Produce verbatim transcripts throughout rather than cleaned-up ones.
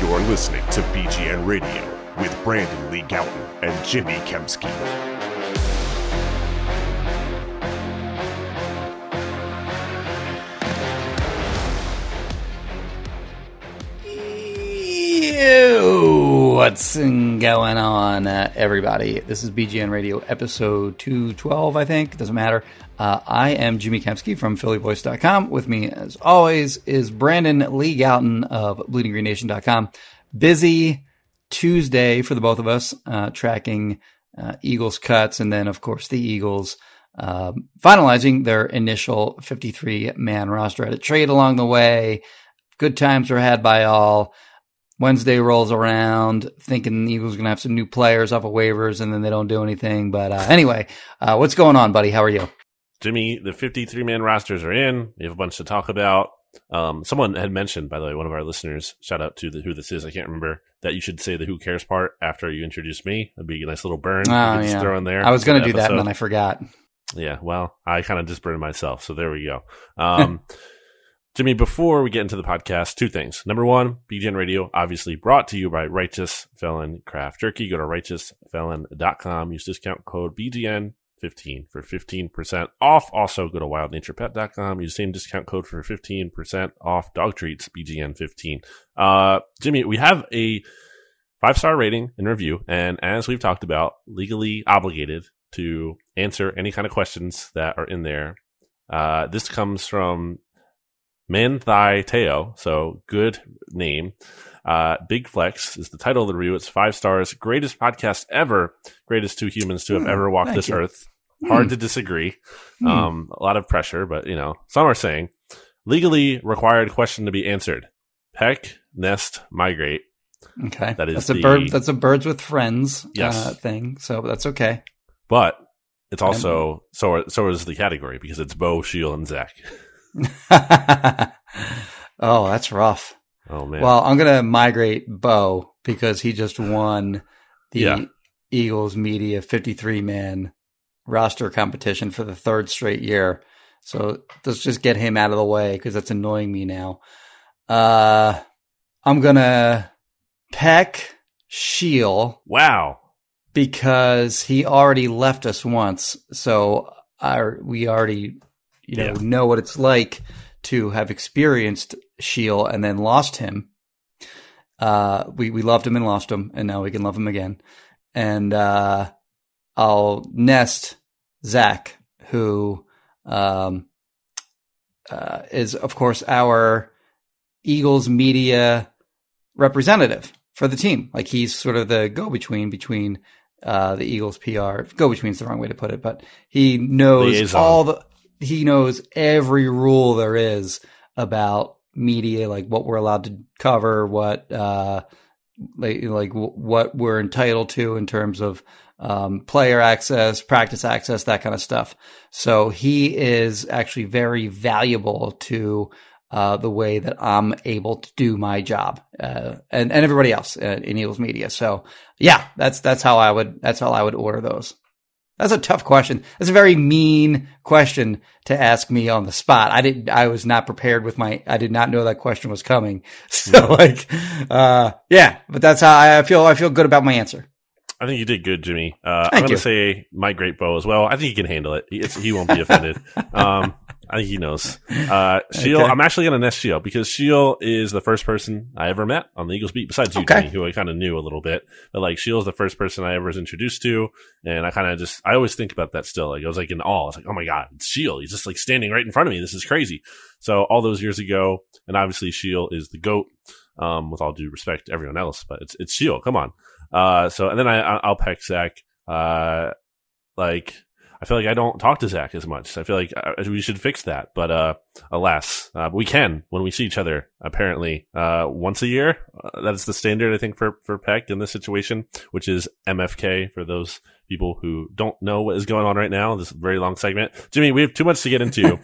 You're listening to B G N Radio with Brandon Lee Gowton and Jimmy Kempski. Ew, what's going on, uh, everybody? This is B G N Radio episode two twelve, I think. It doesn't matter. Uh, I am Jimmy Kempski from Philly Voice dot com. With me, as always, is Brandon Lee Gowton of Bleeding Green Nation dot com. Busy Tuesday for the both of us, uh, tracking uh, Eagles cuts, and then, of course, the Eagles uh, finalizing their initial fifty-three man roster. At a trade along the way, good times were had by all. Wednesday rolls around thinking the Eagles are going to have some new players off of waivers, and then they don't do anything. But uh, anyway, uh, what's going on, buddy? How are you? Jimmy, the fifty-three man rosters are in. We have a bunch to talk about. Um, someone had mentioned, by the way, one of our listeners, shout out to the, who this is, I can't remember, that you should say the who cares part after you introduce me. That'd be a nice little burn. Oh, yeah. Throw in there. I was going to do episode. That, and then I forgot. Yeah, well, I kind of just burned myself, so there we go. Um Jimmy, before we get into the podcast, two things. Number one, B G N Radio, obviously brought to you by Righteous Felon Craft Jerky. Go to Righteous Felon dot com. Use discount code B G N fifteen for fifteen percent off. Also, go to Wild Nature Pet dot com. Use the same discount code for fifteen percent off dog treats, B G N fifteen. Uh, Jimmy, we have a five-star rating and review, and as we've talked about, legally obligated to answer any kind of questions that are in there. Uh, this comes from Man Thai Teo, so good name. Uh, Big Flex is the title of the review. It's five stars. Greatest podcast ever. Greatest two humans to have mm, ever walked this you. earth. Mm. Hard to disagree. Mm. Um, a lot of pressure, but you know, some are saying legally required question to be answered. Peck, nest, migrate. Okay, that is that's the, a bird. That's a birds with friends. Yes. Uh, thing. So that's okay. But it's also so. Are, so is the category because it's Bo Sheel and Zach. Oh, that's rough. Oh man. Well, I'm gonna migrate Bo because he just won the yeah. Eagles media fifty-three man roster competition for the third straight year. So let's just get him out of the way because that's annoying me now. Uh, I'm gonna peck Shield. Wow. Because he already left us once, so our we already. You know, yeah. know what it's like to have experienced Sheel and then lost him. Uh, we, we loved him and lost him, and now we can love him again. And uh, I'll nest Zach, who um, uh, is, of course, our Eagles media representative for the team. Like, he's sort of the go-between between uh, the Eagles P R. Go-between is the wrong way to put it, but he knows Liaison. all the... He knows every rule there is about media, like what we're allowed to cover, what uh, like, like w- what we're entitled to in terms of um, player access, practice access, that kind of stuff. So he is actually very valuable to uh, the way that I'm able to do my job uh, and and everybody else in Eagles media. So yeah, that's that's how I would that's how I would order those. That's a tough question. That's a very mean question to ask me on the spot. I didn't, I was not prepared with my, I did not know that question was coming. So no. like, uh, yeah, but that's how I feel. I feel good about my answer. I think you did good, Jimmy. Uh, Thank I'm going to say my great Bo as well. I think he can handle it. It's, he won't be offended. um, I think he knows. Uh, Sheel, okay. I'm actually going to nest Sheel because Sheel is the first person I ever met on the Eagles beat, besides you, okay. Jimmy, who I kind of knew a little bit. But like, Sheel is the first person I ever was introduced to. And I kind of just, I always think about that still. Like, I was like in awe. I was like, oh my God, it's Sheel. He's just like standing right in front of me. This is crazy. So all those years ago, and obviously Sheel is the GOAT, um, with all due respect to everyone else, but it's, it's Sheel. Come on. Uh, so, and then I, I'll peck Zach. Uh, like, I feel like I don't talk to Zach as much. I feel like uh, we should fix that. But, uh, alas, uh, we can when we see each other, apparently, uh, once a year. Uh, that is the standard, I think, for, for Peck in this situation, which is M F K for those people who don't know what is going on right now. This very long segment. Jimmy, we have too much to get into,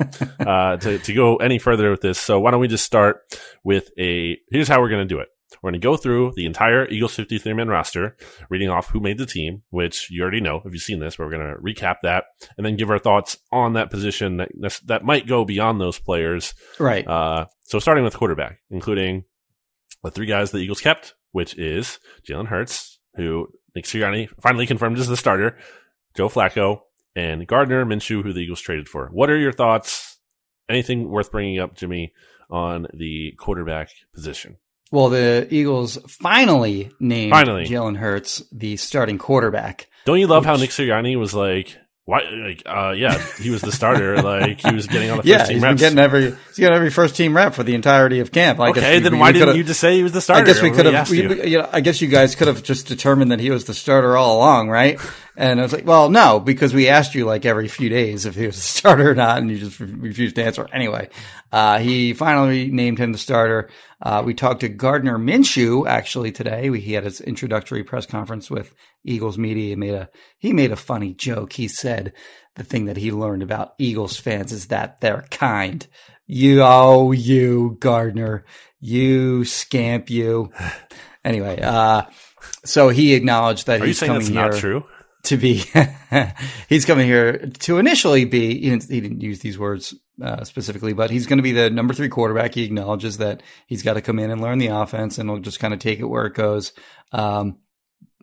uh, to, to go any further with this. So why don't we just start with a, here's how we're going to do it. We're going to go through the entire Eagles fifty-three man roster, reading off who made the team, which you already know if you've seen this, but we're going to recap that and then give our thoughts on that position that, that might go beyond those players. Right. Uh, so starting with quarterback, including the three guys the Eagles kept, which is Jalen Hurts, who Nick Sirianni finally confirmed is the starter, Joe Flacco, and Gardner Minshew, who the Eagles traded for. What are your thoughts? Anything worth bringing up, Jimmy, on the quarterback position? Well, the Eagles finally named finally. Jalen Hurts the starting quarterback. Don't you love which... how Nick Sirianni was like, why? Like, uh, yeah, he was the starter. Like, he was getting all the yeah, first team reps. Yeah, he's getting every first team rep for the entirety of camp. I okay, guess we, then we, why we didn't you just say he was the starter? I guess we could have. We, you. You know, I guess you guys could have just determined that he was the starter all along, right? And I was like, well, no, because we asked you like every few days if he was the starter or not, and you just refused to answer. Anyway, uh, he finally named him the starter. Uh, we talked to Gardner Minshew actually today. We, he had his introductory press conference with Eagles media. He made a, he made a funny joke. He said the thing that he learned about Eagles fans is that they're kind. You, oh, you, Gardner, you scamp, you. Anyway, uh, so he acknowledged that Are he's coming here. Are you saying that's not true? To be, he's coming here to initially be, he didn't, he didn't use these words uh, specifically, but he's going to be the number three quarterback. He acknowledges that he's got to come in and learn the offense and we'll just kind of take it where it goes. Um,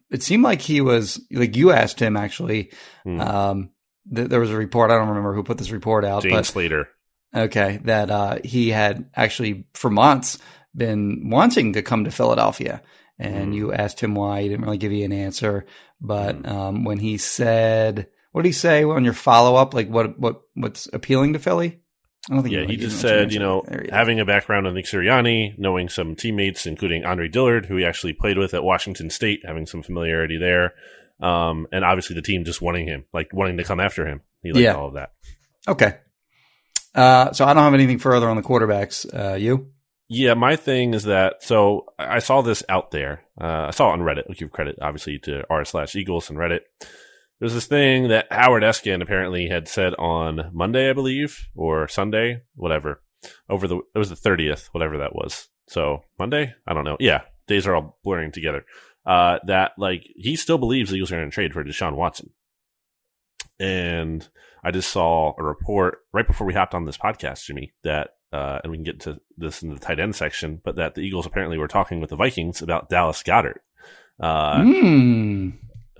it seemed like he was, like you asked him actually, mm. um, th- there was a report. I don't remember who put this report out. James but, Slater. Okay. That uh, he had actually for months been wanting to come to Philadelphia. And mm. you asked him why. He didn't really give you an answer. But mm. um, when he said, what did he say on your follow-up? Like, what, what, what's appealing to Philly? I don't think yeah, he just said, you know, having a background on Nick Sirianni, knowing some teammates, including Andre Dillard, who he actually played with at Washington State, having some familiarity there. Um, and obviously the team just wanting him, like wanting to come after him. He liked yeah. all of that. Okay. Uh, so I don't have anything further on the quarterbacks. Uh, you? Yeah, my thing is that, so I saw this out there. Uh, I saw it on Reddit. I'll give credit, obviously, to r slash Eagles and Reddit. There's this thing that Howard Eskin apparently had said on Monday, I believe, or Sunday, whatever. Over the It was the thirtieth, whatever that was. So Monday? I don't know. Yeah, days are all blurring together. Uh, that, like, he still believes the Eagles are going to trade for Deshaun Watson. And I just saw a report right before we hopped on this podcast, Jimmy, that Uh, and we can get to this in the tight end section, but that the Eagles apparently were talking with the Vikings about Dallas Goedert, uh, mm.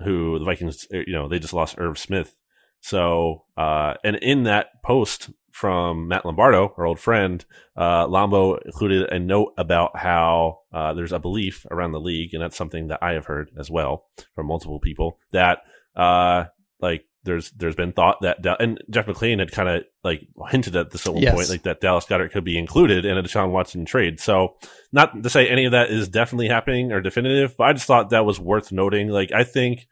who the Vikings, you know, they just lost Irv Smith. So, uh, and in that post from Matt Lombardo, our old friend, uh, Lombo included a note about how uh, there's a belief around the league, and that's something that I have heard as well from multiple people, that uh, like, There's there's been thought that and Jeff McLean had kind of like hinted at this at one yes. point, like that Dallas Goedert could be included in a Deshaun Watson trade. So not to say any of that is definitely happening or definitive, but I just thought that was worth noting. Like I think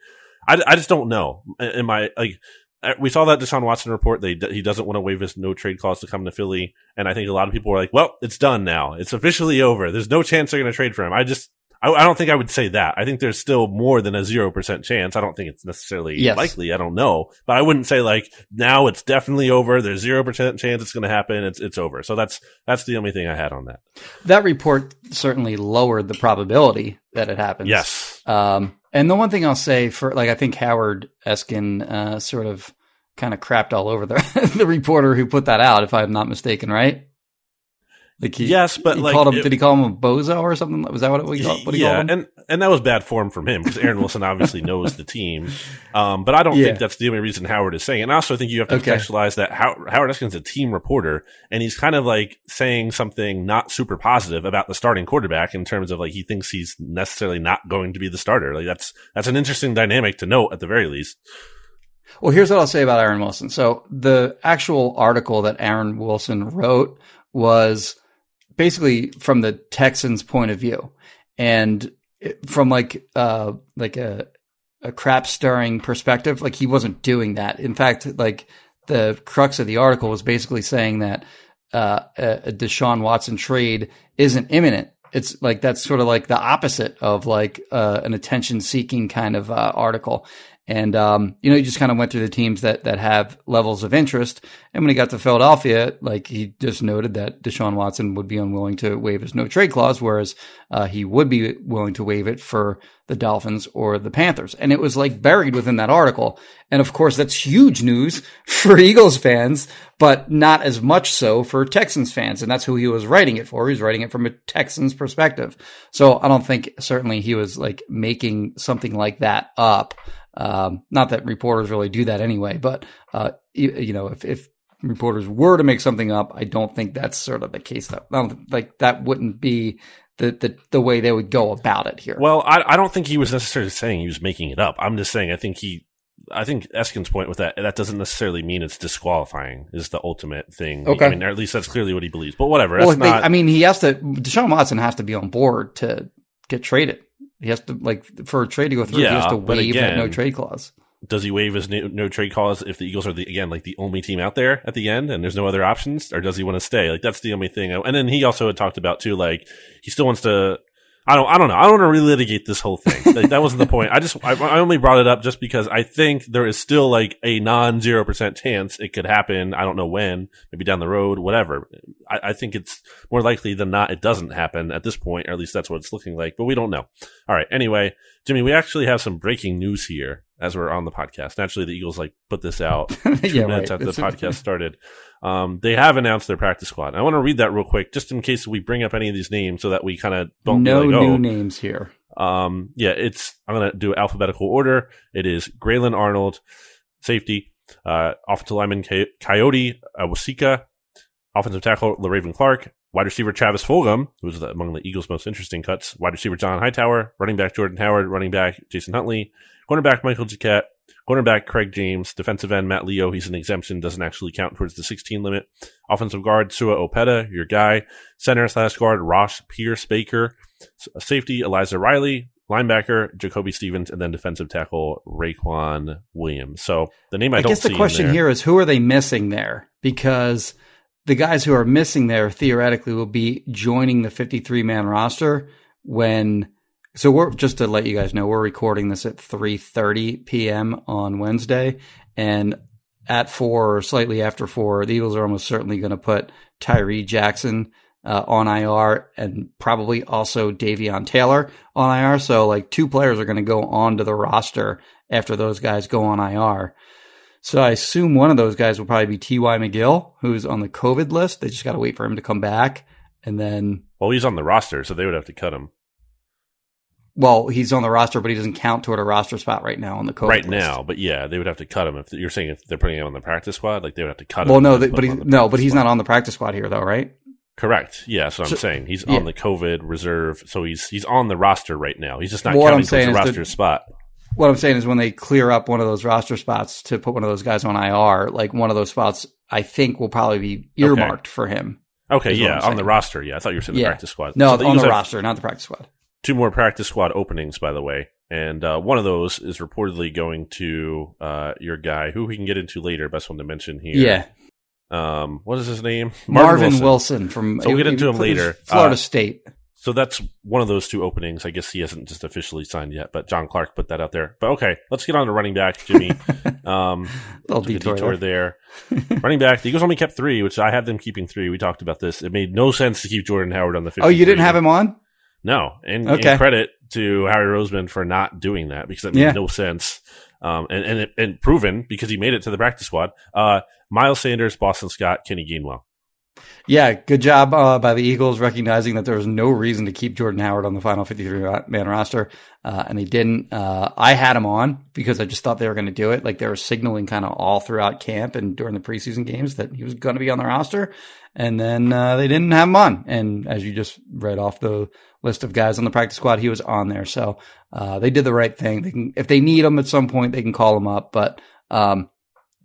I, I just don't know. In my like we saw that Deshaun Watson report, they he doesn't want to waive his no trade clause to come to Philly, and I think a lot of people were like, well, it's done now, it's officially over. There's no chance they're going to trade for him. I just I don't think I would say that. I think there's still more than a zero percent chance. I don't think it's necessarily yes. likely. I don't know. But I wouldn't say like, now it's definitely over. There's zero percent chance it's going to happen. It's it's over. So that's that's the only thing I had on that. That report certainly lowered the probability that it happens. Yes. Um, and the one thing I'll say for, like, I think Howard Eskin uh, sort of kind of crapped all over the, the reporter who put that out, if I'm not mistaken, right? Like he, yes, but he like, called him, it, did he call him a bozo or something? Was that what, we called, what he yeah, called him? And, and that was bad form from him because Aaron Wilson obviously knows the team. Um, but I don't yeah. think that's the only reason Howard is saying it. And I also think you have to okay. contextualize that Howard, Howard Eskin's a team reporter, and he's kind of like saying something not super positive about the starting quarterback in terms of like he thinks he's necessarily not going to be the starter. Like that's that's an interesting dynamic to note at the very least. Well, here's what I'll say about Aaron Wilson. So the actual article that Aaron Wilson wrote was basically from the Texans' point of view, and from like uh like a a crap stirring perspective, like he wasn't doing that. In fact, like the crux of the article was basically saying that uh, a Deshaun Watson trade isn't imminent. It's like that's sort of like the opposite of like uh, an attention seeking kind of uh, article. And, um, you know, he just kind of went through the teams that, that have levels of interest. And when he got to Philadelphia, like he just noted that Deshaun Watson would be unwilling to waive his no trade clause, whereas uh, he would be willing to waive it for the Dolphins or the Panthers. And it was like buried within that article. And of course, that's huge news for Eagles fans, but not as much so for Texans fans. And that's who he was writing it for. He was writing it from a Texans perspective. So I don't think certainly he was like making something like that up. Um, not that reporters really do that anyway, but, uh, you, you know, if, if reporters were to make something up, I don't think that's sort of the case. That, I don't, like, that wouldn't be the, the, the way they would go about it here. Well, I, I don't think he was necessarily saying he was making it up. I'm just saying, I think he, I think Eskin's point with that, that doesn't necessarily mean it's disqualifying is the ultimate thing. Okay. I mean, or at least that's clearly what he believes, but whatever. Well, that's they, not, I mean, he has to, Deshaun Watson has to be on board to get traded. He has to, like, for a trade to go through, yeah, he has to waive again, that no trade clause. Does he waive his no, no trade clause if the Eagles are, the again, like the only team out there at the end and there's no other options? Or does he want to stay? Like, that's the only thing. And then he also had talked about, too, like, he still wants to. I don't, I don't know. I don't want to relitigate this whole thing. Like, that wasn't the point. I just, I, I only brought it up just because I think there is still like a non zero percent chance it could happen. I don't know when, maybe down the road, whatever. I, I think it's more likely than not it doesn't happen at this point, or at least that's what it's looking like, but we don't know. All right. Anyway, Jimmy, we actually have some breaking news here as we're on the podcast. Naturally, the Eagles like put this out two yeah, minutes right. after the podcast started. Um, they have announced their practice squad. And I want to read that real quick, just in case we bring up any of these names, so that we kind of don't no be like, oh. new names here. Um, yeah, it's I'm gonna do alphabetical order. It is Grayland Arnold, safety, uh, offensive lineman Coy- Coyote Awasika, offensive tackle LaRaven Clark, wide receiver Travis Fulgham, who's the, among the Eagles' most interesting cuts, wide receiver John Hightower, running back Jordan Howard, running back Jason Huntley, cornerback Michael Jacquet, cornerback Craig James, defensive end Matt Leo, he's an exemption, doesn't actually count towards the sixteen limit. Offensive guard Sua Opeta, your guy. Center slash guard Ross Pierce Baker. Safety Eliza Riley. Linebacker Jacoby Stevens, and then defensive tackle Raekwon Williams. So the name I, I don't see. I guess the see question here is who are they missing there? Because the guys who are missing there theoretically will be joining the fifty-three man roster when. So we're just to let you guys know, we're recording this at three thirty p.m. on Wednesday, and at four or slightly after four, the Eagles are almost certainly going to put Tyree Jackson uh, on I R and probably also Davion Taylor on I R. So like two players are going to go onto the roster after those guys go on I R. So I assume one of those guys will probably be T Y. McGill, who's on the COVID list. They just got to wait for him to come back, and then well, he's on the roster, so they would have to cut him. Well, he's on the roster, but he doesn't count toward a roster spot right now on the COVID right list. Now, but yeah, they would have to cut him. If you're saying if they're putting him on the practice squad, like they would have to cut well, him. Well, no, but he's, no, but he's squad. Not on the practice squad here, though, right? Correct. Yeah, that's what so, I'm saying. He's yeah. on the COVID reserve, so he's he's on the roster right now. He's just not well, counting towards a roster the, spot. What I'm saying is when they clear up one of those roster spots to put one of those guys on I R, like one of those spots, I think will probably be earmarked okay. for him. Okay, yeah, on the roster. Yeah, I thought you were saying yeah. the practice squad. No, so on the have, roster, not the practice squad. Two more practice squad openings, by the way, and uh, one of those is reportedly going to uh, your guy, who we can get into later, best one to mention here. Yeah. Um, what is his name? Marvin, Marvin Wilson. Wilson from so we'll get into him later. Florida uh, State. So that's one of those two openings. I guess he hasn't just officially signed yet, but John Clark put that out there. But okay, let's get on to running back, Jimmy. Um, I'll detour, detour there. Running back, the Eagles only kept three, which I had them keeping three. We talked about this. It made no sense to keep Jordan Howard on the fifty-three. Oh, you didn't have him on? No, and, okay. and credit to Harry Roseman for not doing that because that made yeah. no sense, um, and and, it, and proven because he made it to the practice squad. Uh, Miles Sanders, Boston Scott, Kenny Gainwell. Yeah, good job uh, by the Eagles recognizing that there was no reason to keep Jordan Howard on the final fifty-three man roster, uh, and they didn't. Uh, I had him on because I just thought they were going to do it. Like they were signaling kind of all throughout camp and during the preseason games that he was going to be on the roster, and then uh, they didn't have him on. And as you just read off the list of guys on the practice squad, he was on there. So uh, they did the right thing. They can, if they need him at some point, they can call him up. But um,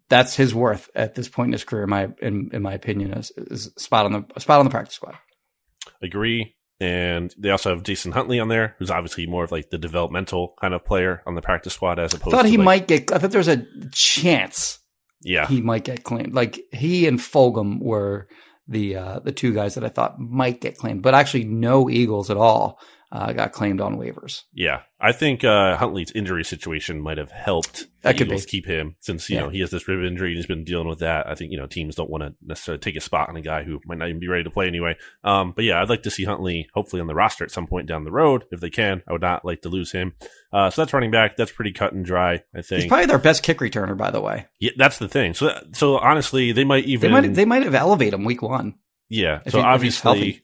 that's his worth at this point in his career, in my in, in my opinion, is, is spot on the spot on the practice squad. Agree. And they also have Jason Huntley on there, who's obviously more of like the developmental kind of player on the practice squad as opposed. I thought he to like, might get. I thought there was a chance. Yeah, he might get claimed. Like he and Fulgham were. The uh, the two guys that I thought might get claimed, but actually no Eagles at all uh, got claimed on waivers. Yeah, I think uh, Huntley's injury situation might have helped that the Eagles keep him, since you yeah. know he has this rib injury and he's been dealing with that. I think you know teams don't want to necessarily take a spot on a guy who might not even be ready to play anyway. Um, but yeah, I'd like to see Huntley hopefully on the roster at some point down the road if they can. I would not like to lose him. Uh, so that's running back. That's pretty cut and dry. I think he's probably their best kick returner, by the way. Yeah, that's the thing. So so honestly, they might even they might they might have elevated him week one. Yeah, so he, obviously,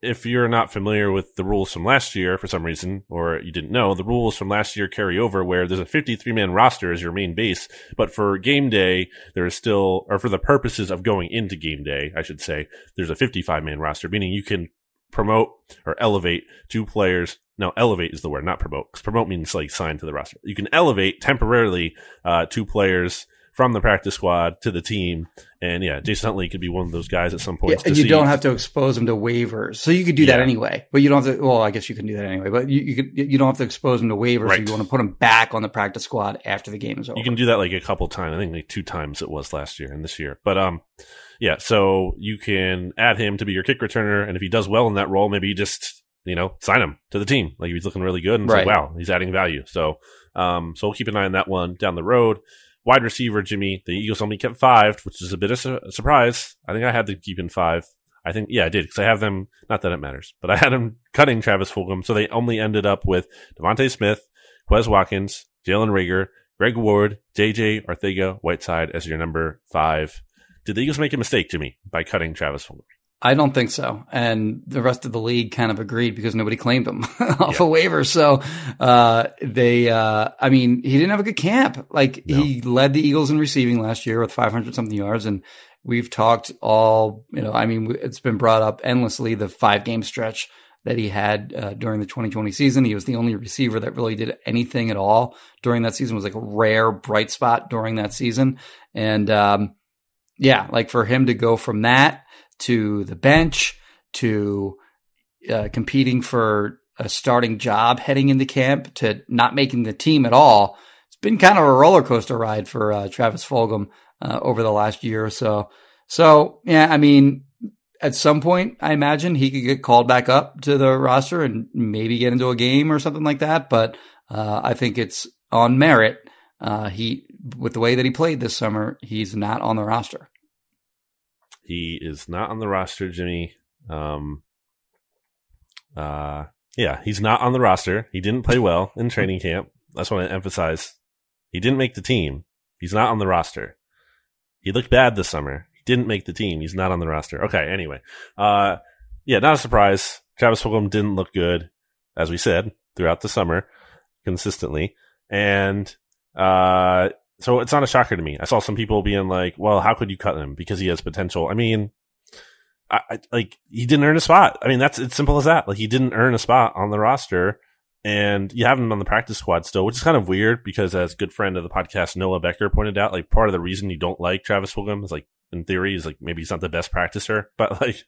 if you're not familiar with the rules from last year for some reason, or you didn't know, the rules from last year carry over where there's a fifty-three man roster as your main base, but for game day, there is still, or for the purposes of going into game day, I should say, there's a fifty-five man roster, meaning you can promote or elevate two players. Now, elevate is the word, not promote, because promote means like sign to the roster. You can elevate temporarily uh two players from the practice squad to the team. And yeah, Jason Huntley could be one of those guys at some point. Yeah, and you see. Don't have to expose him to waivers. So you could do yeah. that anyway, but you don't have to, well, I guess you can do that anyway, but you, you could, you don't have to expose him to waivers. Right. So you want to put him back on the practice squad after the game is over. You can do that like a couple times. I think like two times it was last year and this year, but, um, yeah, so you can add him to be your kick returner. And if he does well in that role, maybe you just, you know, sign him to the team. Like if he's looking really good and right. it's like, wow, he's adding value. So, um, so we'll keep an eye on that one down the road. Wide receiver, Jimmy, the Eagles only kept five, which is a bit of su- a surprise. I think I had to keep in five. I think, yeah, I did, because I have them, not that it matters, but I had them cutting Travis Fulgham, so they only ended up with Devontae Smith, Quez Watkins, Jalen Reagor, Greg Ward, J J Ortega-Whiteside as your number five. Did the Eagles make a mistake, Jimmy, by cutting Travis Fulgham? I don't think so. And the rest of the league kind of agreed because nobody claimed him off yeah. a waiver. So, uh, they, uh, I mean, he didn't have a good camp. Like no. he led the Eagles in receiving last year with five hundred something yards. And we've talked all, you know, I mean, it's been brought up endlessly, the five game stretch that he had, uh, during the twenty twenty season. He was the only receiver that really did anything at all during that season. It was like a rare bright spot during that season. And, um, yeah, like for him to go from that to the bench, to uh, competing for a starting job heading into camp, to not making the team at all. It's been kind of a roller coaster ride for uh, Travis Fulgham uh, over the last year or so. So, yeah, I mean, at some point, I imagine he could get called back up to the roster and maybe get into a game or something like that. But uh, I think it's on merit. Uh, he, with the way that he played this summer, he's not on the roster. He is not on the roster, Jimmy. Um, uh, yeah, he's not on the roster. He didn't play well in training camp. That's what I emphasize. He didn't make the team. He's not on the roster. He looked bad this summer. He didn't make the team. He's not on the roster. Okay, anyway. Uh, yeah, not a surprise. Travis Fulgham didn't look good, as we said, throughout the summer consistently. And uh so it's not a shocker to me. I saw some people being like, well, how could you cut him? Because he has potential. I mean, I, I like he didn't earn a spot. I mean, that's it's simple as that. Like he didn't earn a spot on the roster and you have him on the practice squad still, which is kind of weird because as good friend of the podcast, Noah Becker pointed out, like part of the reason you don't like Travis Fulgham is like in theory is like, maybe he's not the best practicer, but like,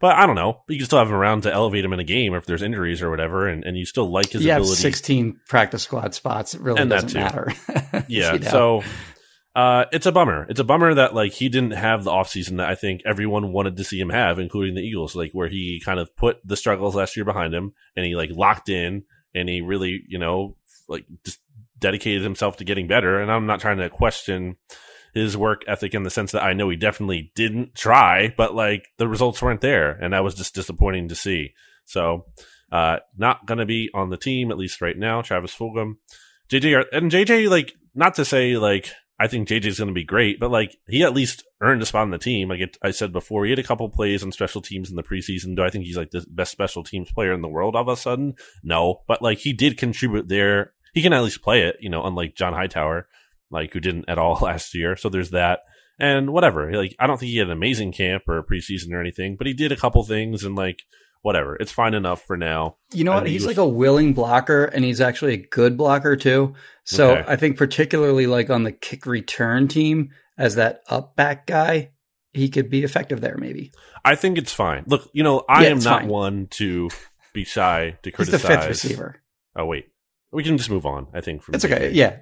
but I don't know. You can still have him around to elevate him in a game if there's injuries or whatever, and, and you still like his you ability. You have sixteen practice squad spots. It really and doesn't matter. yeah, you know? so uh, it's a bummer. It's a bummer that like he didn't have the offseason that I think everyone wanted to see him have, including the Eagles, like where he kind of put the struggles last year behind him, and he like locked in, and he really, you know, like just dedicated himself to getting better. And I'm not trying to question his work ethic in the sense that I know he definitely didn't try, but like the results weren't there. And that was just disappointing to see. So, uh, not going to be on the team, at least right now, Travis Fulgham, J J, and J J, like, not to say like, I think J J is going to be great, but like he at least earned a spot on the team. Like it, I said before, he had a couple plays on special teams in the preseason. Do I think he's like the best special teams player in the world all of a sudden? No, but like he did contribute there. He can at least play it, you know, unlike John Hightower, like who didn't at all last year. So there's that and whatever. Like, I don't think he had an amazing camp or preseason or anything, but he did a couple things and like, whatever. It's fine enough for now. You know what? He's like a willing blocker and he's actually a good blocker too. So okay. I think particularly like on the kick return team as that up back guy, he could be effective there maybe. I think it's fine. Look, you know, I yeah, am not fine. one to be shy to criticize. He's the fifth receiver. Oh, wait, we can just move on. I think from it's J J. Okay. Yeah.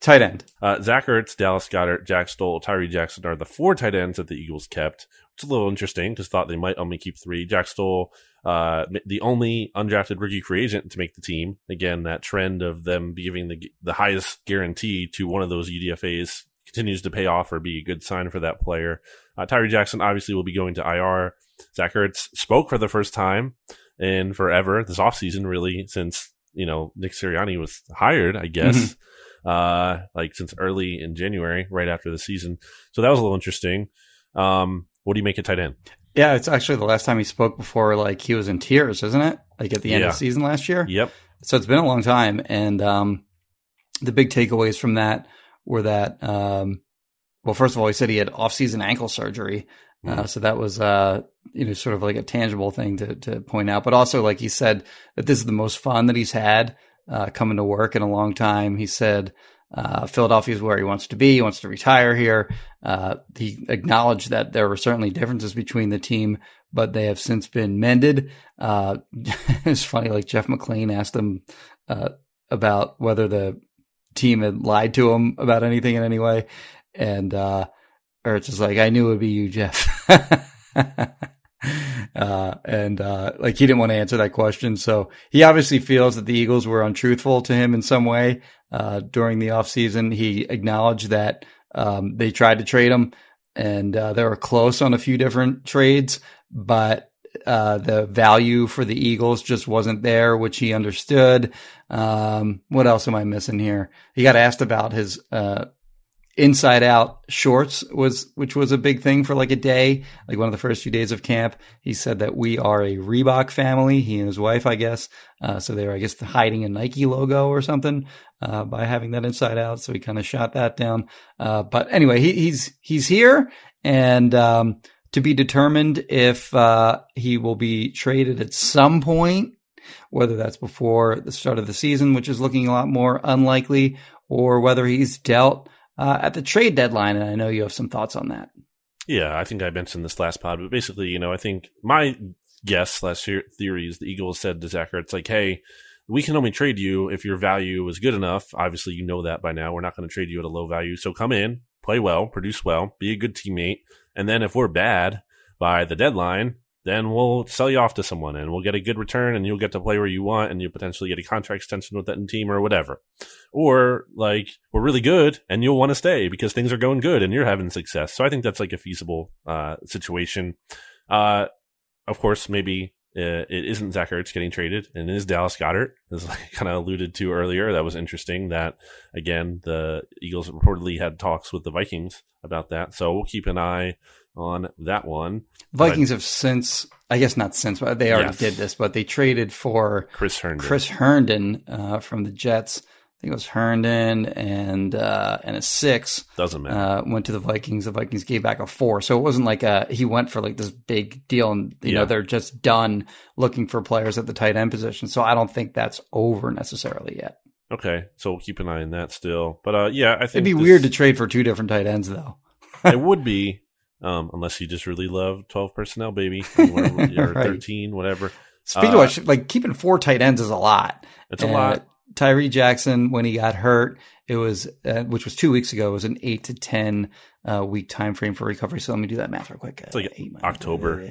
Tight end. Uh, Zach Ertz, Dallas Goedert, Jack Stoll, Tyree Jackson are the four tight ends that the Eagles kept. It's a little interesting because thought they might only keep three. Jack Stoll, uh, the only undrafted rookie free agent to make the team. Again, that trend of them giving the the highest guarantee to one of those U D F As continues to pay off or be a good sign for that player. Uh, Tyree Jackson obviously will be going to I R. Zach Ertz spoke for the first time in forever this offseason, really, since, you know, Nick Sirianni was hired, I guess. Mm-hmm. Uh, like since early in January, right after the season. So that was a little interesting. Um, what do you make of tight end? Yeah, it's actually the last time he spoke before, like he was in tears, isn't it? Like at the end yeah. of the season last year. Yep. So it's been a long time. And, um, the big takeaways from that were that, um, well, first of all, he said he had off-season ankle surgery. Mm. Uh, so that was, uh, you know, sort of like a tangible thing to, to point out, but also like he said that this is the most fun that he's had. Uh, coming to work in a long time. He said, uh, Philadelphia is where he wants to be. He wants to retire here. Uh, he acknowledged that there were certainly differences between the team, but they have since been mended. Uh, it's funny, like Jeff McLean asked him, uh, about whether the team had lied to him about anything in any way. And, uh, Ertz is like, I knew it would be you, Jeff. Uh, and, uh, like he didn't want to answer that question. So he obviously feels that the Eagles were untruthful to him in some way, uh, during the offseason. He acknowledged that, um, they tried to trade him and, uh, they were close on a few different trades, but, uh, the value for the Eagles just wasn't there, which he understood. Um, what else am I missing here? He got asked about his, uh, Inside out shorts was, which was a big thing for like a day, like one of the first few days of camp. He said that we are a Reebok family, he and his wife, I guess. Uh, so they were, I guess, hiding a Nike logo or something, uh, by having that inside out. So he kind of shot that down. Uh, but anyway, he, he's, he's here and, um, to be determined if, uh, he will be traded at some point, whether that's before the start of the season, which is looking a lot more unlikely, or whether he's dealt Uh, at the trade deadline, and I know you have some thoughts on that. Yeah, I think I mentioned this last pod, but basically, you know, I think my guess last year theory is the Eagles said to Zach Ertz, it's like, hey, we can only trade you if your value is good enough. Obviously, you know that by now. We're not going to trade you at a low value. So come in, play well, produce well, be a good teammate. And then if we're bad by the deadline, then we'll sell you off to someone and we'll get a good return and you'll get to play where you want and you'll potentially get a contract extension with that team or whatever. Or like, we're really good and you'll want to stay because things are going good and you're having success. So I think that's like a feasible uh, situation. Uh, of course, maybe uh, it isn't Zach Ertz getting traded and it is Dallas Goedert, as I kind of alluded to earlier. That was interesting that, again, the Eagles reportedly had talks with the Vikings about that. So we'll keep an eye on that one. Vikings but, have since, I guess not since, but they already yes. did this, but they traded for Chris Herndon, Chris Herndon uh, from the Jets. I think it was Herndon and uh, and a six. Doesn't matter. Uh, went to the Vikings. The Vikings gave back a four. So it wasn't like a, he went for like this big deal and, you yeah. know, they're just done looking for players at the tight end position. So I don't think that's over necessarily yet. Okay. So we'll keep an eye on that still. But uh, yeah, I think it'd be this... weird to trade for two different tight ends though. It would be. Um, unless you just really love twelve personnel, baby, or right. thirteen, whatever. Speaking uh, of which, like keeping four tight ends is a lot. It's and a lot. Tyree Jackson, when he got hurt, it was uh, which was two weeks ago, it was an eight to ten uh, week time frame for recovery. So let me do that math real quick. It's like eight October. Uh,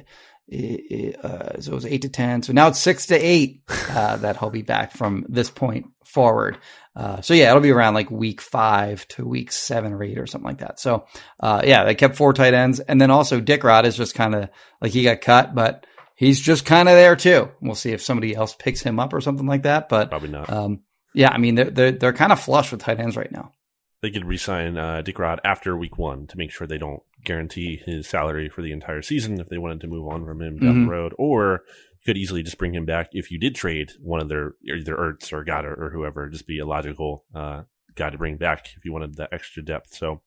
uh, so it was eight to ten. So now it's six to eight uh, that he'll be back from this point forward. Uh, so yeah, it'll be around like week five to week seven or eight or something like that. So, uh, yeah, they kept four tight ends. And then also Dick Rod is just kind of like he got cut, but he's just kind of there too. We'll see if somebody else picks him up or something like that, but probably not. Um, yeah, I mean, they're, they're, they're kind of flush with tight ends right now. They could re-sign uh, Dick Rod after week one to make sure they don't guarantee his salary for the entire season if they wanted to move on from him down mm-hmm. the road, or could easily just bring him back if you did trade one of their either Ertz or Goddard or whoever, just be a logical uh, guy to bring back if you wanted that extra depth. So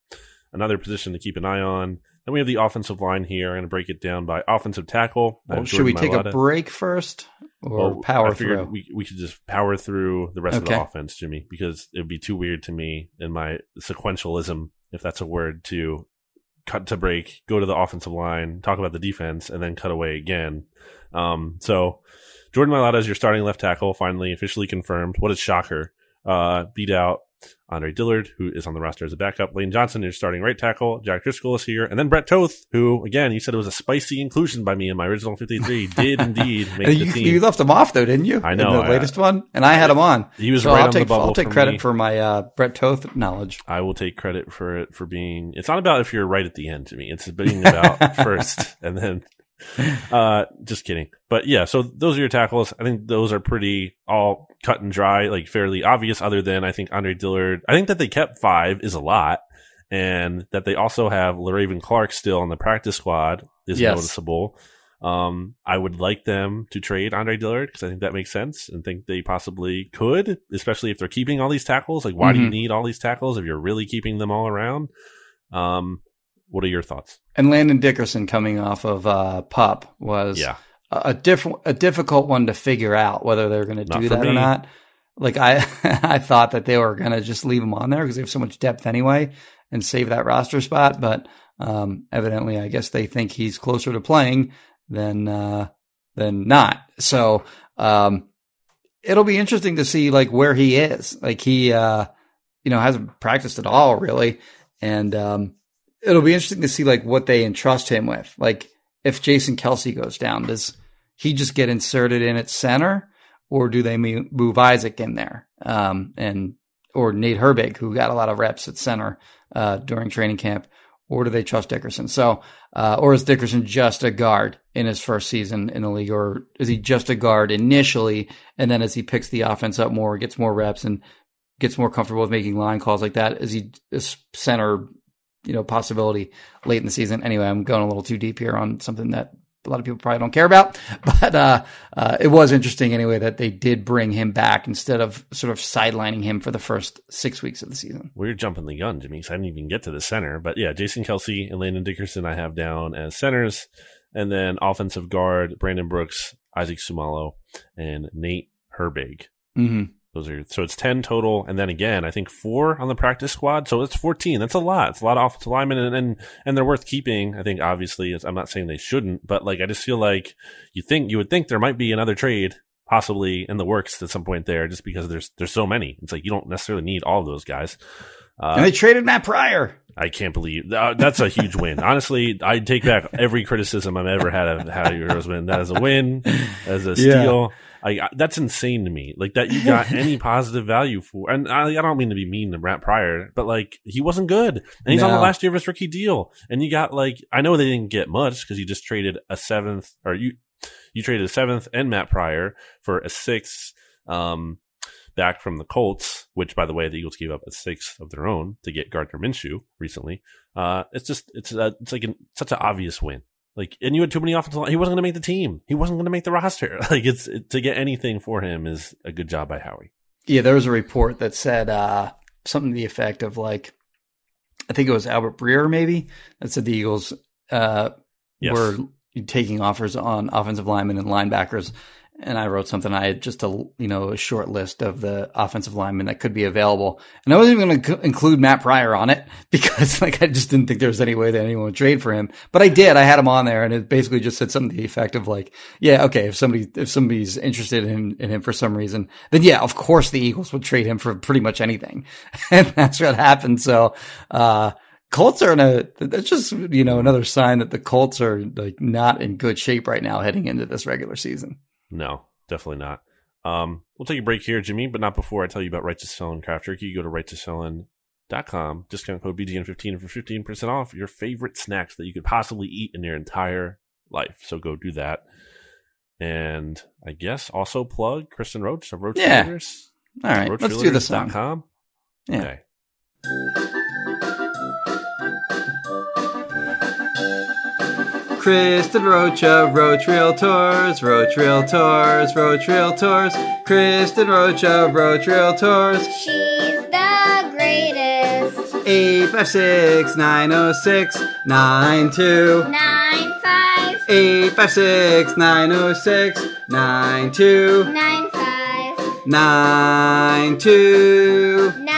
another position to keep an eye on. Then we have the offensive line here. I'm going to break it down by offensive tackle. Well, should we take Malata. a break first or well, power through? We, we should just power through the rest okay. of the offense, Jimmy, because it would be too weird to me in my sequentialism, if that's a word, to cut to break, go to the offensive line, talk about the defense, and then cut away again. Um, so Jordan Mailata is your starting left tackle, finally officially confirmed. What a shocker. uh, beat out Andre Dillard, who is on the roster as a backup. Lane Johnson is starting right tackle. Jack Driscoll is here. And then Brett Toth, who, again, you said it was a spicy inclusion by me in my original fifty-three, did indeed make the you, team. You left him off, though, didn't you? I know. In the I, latest one. And I had him on. He was so right I'll on take, the bubble I'll take for credit me. for my uh, Brett Toth knowledge. I will take credit for it for being – it's not about if you're right at the end to me. It's being about first and then – uh just kidding. But yeah, so those are your tackles. I think those are pretty all cut and dry, like fairly obvious, other than I think Andre Dillard. I think that they kept five is a lot, and that they also have LaRaven Clark still on the practice squad is yes. noticeable. Um, I would like them to trade Andre Dillard because I think that makes sense and think they possibly could, especially if they're keeping all these tackles. Like, why mm-hmm. do you need all these tackles if you're really keeping them all around? Um, What are your thoughts? And Landon Dickerson coming off of uh, P O P was yeah. a, a different, a difficult one to figure out whether they're going to do that me. or not. Like I, I thought that they were going to just leave him on there because they have so much depth anyway and save that roster spot. But um, evidently, I guess they think he's closer to playing than uh, than not. So um, it'll be interesting to see like where he is. Like he, uh, you know, hasn't practiced at all really, and. Um, It'll be interesting to see like what they entrust him with. Like if Jason Kelsey goes down, does he just get inserted in at center, or do they move Isaac in there? Um, and or Nate Herbig, who got a lot of reps at center uh, during training camp, or do they trust Dickerson? So, uh, or is Dickerson just a guard in his first season in the league, or is he just a guard initially, and then as he picks the offense up more, gets more reps, and gets more comfortable with making line calls like that, is he a center? You know, possibility late in the season. Anyway, I'm going a little too deep here on something that a lot of people probably don't care about, but uh, uh, it was interesting anyway that they did bring him back instead of sort of sidelining him for the first six weeks of the season. We're jumping the gun, Jimmy, because I didn't even get to the center. But yeah, Jason Kelsey and Landon Dickerson I have down as centers, and then offensive guard Brandon Brooks, Isaac Sumalo, and Nate Herbig. Mm-hmm. Those are so it's ten total, and then again, I think four on the practice squad, so it's fourteen. That's a lot. It's a lot of offensive linemen, and and, and they're worth keeping. I think obviously, it's, I'm not saying they shouldn't, but like I just feel like you think you would think there might be another trade possibly in the works at some point there, just because there's there's so many. It's like you don't necessarily need all of those guys. Uh, and they traded Matt Pryor. I can't believe uh, that's a huge win. Honestly, I take back every criticism I've ever had of Howard Eskin. That is a win, as a steal. Yeah. I, that's insane to me. Like that you got any positive value for, and I, I don't mean to be mean to Matt Pryor, but like he wasn't good, and he's no. on the last year of his rookie deal. And you got like I know they didn't get much because you just traded a seventh, or you you traded a seventh and Matt Pryor for a sixth um, back from the Colts, which by the way the Eagles gave up a sixth of their own to get Gardner Minshew recently. Uh, it's just it's a, it's like an, such an obvious win. Like, and you had too many offensive line. He wasn't going to make the team. He wasn't going to make the roster. Like, it's it, to get anything for him is a good job by Howie. Yeah, there was a report that said uh, something to the effect of, like, I think it was Albert Breer, maybe, that said the Eagles uh, yes. were taking offers on offensive linemen and linebackers. And I wrote something. I had just a, you know, a short list of the offensive linemen that could be available. And I wasn't even going to co- include Matt Pryor on it because like I just didn't think there was any way that anyone would trade for him, but I did. I had him on there and it basically just said something to the effect of like, yeah, okay. If somebody, if somebody's interested in, in him for some reason, then yeah, of course the Eagles would trade him for pretty much anything. And that's what happened. So, uh, Colts are in a, that's just, you know, another sign that the Colts are like not in good shape right now heading into this regular season. No, definitely not. Um, we'll take a break here, Jimmy, but not before I tell you about Righteous Felon Craft Jerky. You go to righteous felon dot com, discount code B D N fifteen for fifteen percent off your favorite snacks that you could possibly eat in your entire life. So go do that. And I guess also plug Kristen Roach of Roach yeah. Realtors. All right, Roach let's Realtors. do this one. Yeah. Okay. Kristen Roach of Roach Realtors, Roach Realtors, Roach Realtors, Kristen Roach of Roach Realtors. She's the greatest. eight five six, nine oh six, nine two nine five. eight five six, nine oh six, nine two nine five. nine two nine five.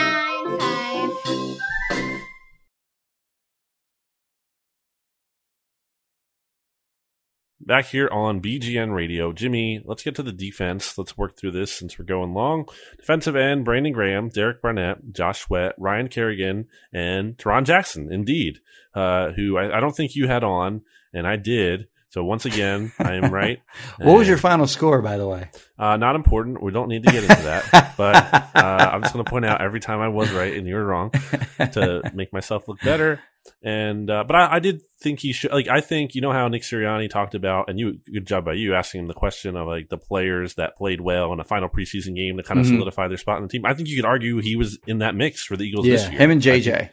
back here on B G N Radio. Jimmy, let's get to the defense. Let's work through this since we're going long. Defensive end, Brandon Graham, Derek Barnett, Josh Sweat, Ryan Kerrigan, and Teron Jackson, indeed, uh, who I, I don't think you had on, and I did. So once again, I am right. What and, was your final score, by the way? Uh, not important. We don't need to get into that. But uh, I'm just going to point out every time I was right and you were wrong to make myself look better. And uh, but I, I did think he should. Like I think you know how Nick Sirianni talked about, and you good job by you asking him the question of like the players that played well in a final preseason game to kind of mm-hmm. solidify their spot in the team. I think you could argue he was in that mix for the Eagles yeah, this year. Him and J J. Think,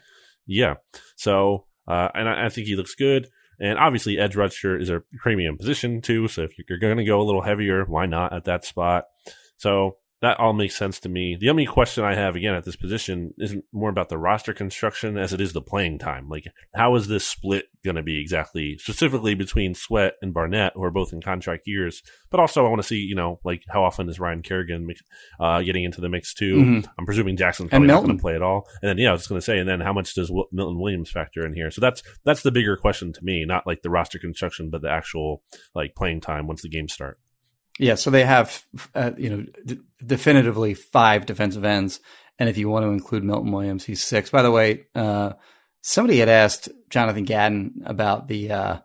yeah. So uh, and I, I think he looks good. And obviously, edge rusher is a premium position, too. So if you're going to go a little heavier, why not at that spot? So that all makes sense to me. The only question I have, again, at this position isn't more about the roster construction as it is the playing time. Like, how is this split going to be exactly, specifically between Sweat and Barnett, who are both in contract years? But also, I want to see, you know, like, how often is Ryan Kerrigan uh, getting into the mix, too? Mm-hmm. I'm presuming Jackson's probably not going to play at all. And then, yeah, I was just going to say, and then how much does Milton Williams factor in here? So that's that's the bigger question to me, not, like, the roster construction, but the actual, like, playing time once the games start. Yeah, so they have, uh, you know, d- definitively five defensive ends. And if you want to include Milton Williams, he's six. By the way, uh, somebody had asked Jonathan Gadden about the, uh,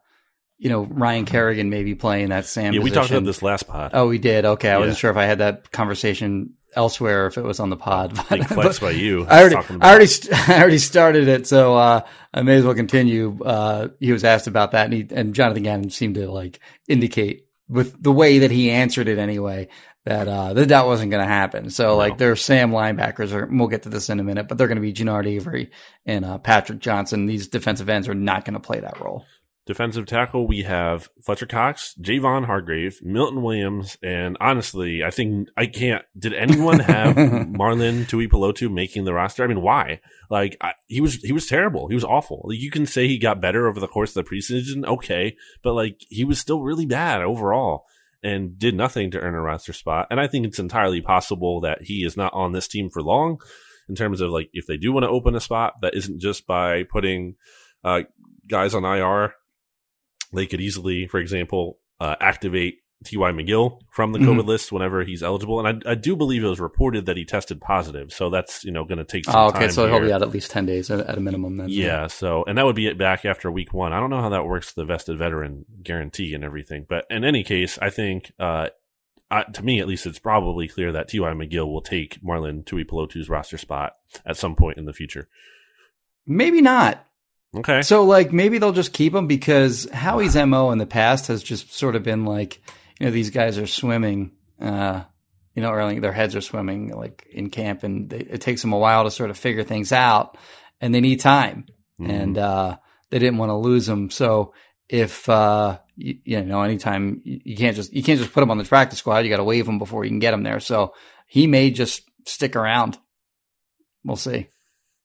you know, Ryan Kerrigan maybe playing that Sam Yeah, position. We talked about this last pod. Oh, we did. Okay, I yeah. wasn't sure if I had that conversation elsewhere or if it was on the pod. But, like flex by you. I already, I, already st- I already started it, so uh, I may as well continue. Uh, he was asked about that, and, he, and Jonathan Gadden seemed to, like, indicate with the way that he answered it anyway, that uh, that, that wasn't going to happen. So, no. like, their Sam linebackers are, and we'll get to this in a minute, but they're going to be Jannard Avery and uh, Patrick Johnson. These defensive ends are not going to play that role. Defensive tackle, we have Fletcher Cox, Javon Hargrave, Milton Williams, and honestly, I think I can't. Did anyone have Marlon Tuipulotu making the roster? I mean, why? Like I, he was, he was terrible. He was awful. Like, you can say he got better over the course of the preseason, okay, but like he was still really bad overall and did nothing to earn a roster spot. And I think it's entirely possible that he is not on this team for long. In terms of like if they do want to open a spot, that isn't just by putting uh, guys on I R. They could easily, for example, uh, activate T Y. McGill from the COVID mm-hmm. list whenever he's eligible. And I, I do believe it was reported that he tested positive. So that's, you know, going to take some time. Oh, okay. Time so here. He'll be out at least ten days at, at a minimum then. Yeah, yeah. So, and that would be it back after week one. I don't know how that works, the vested veteran guarantee and everything. But in any case, I think, uh, I, to me at least, it's probably clear that T Y. McGill will take Marlon Tuipulotu's roster spot at some point in the future. Maybe not. Okay. So, like, maybe they'll just keep him because Howie's M O in the past has just sort of been like, you know, these guys are swimming, uh, you know, or like their heads are swimming, like, in camp, and they, it takes them a while to sort of figure things out, and they need time. Mm-hmm. And uh, they didn't want to lose him. So, if, uh, you, you know, anytime you, you can't just, you can't just put him on the practice squad, you got to waive him before you can get him there. So, he may just stick around. We'll see.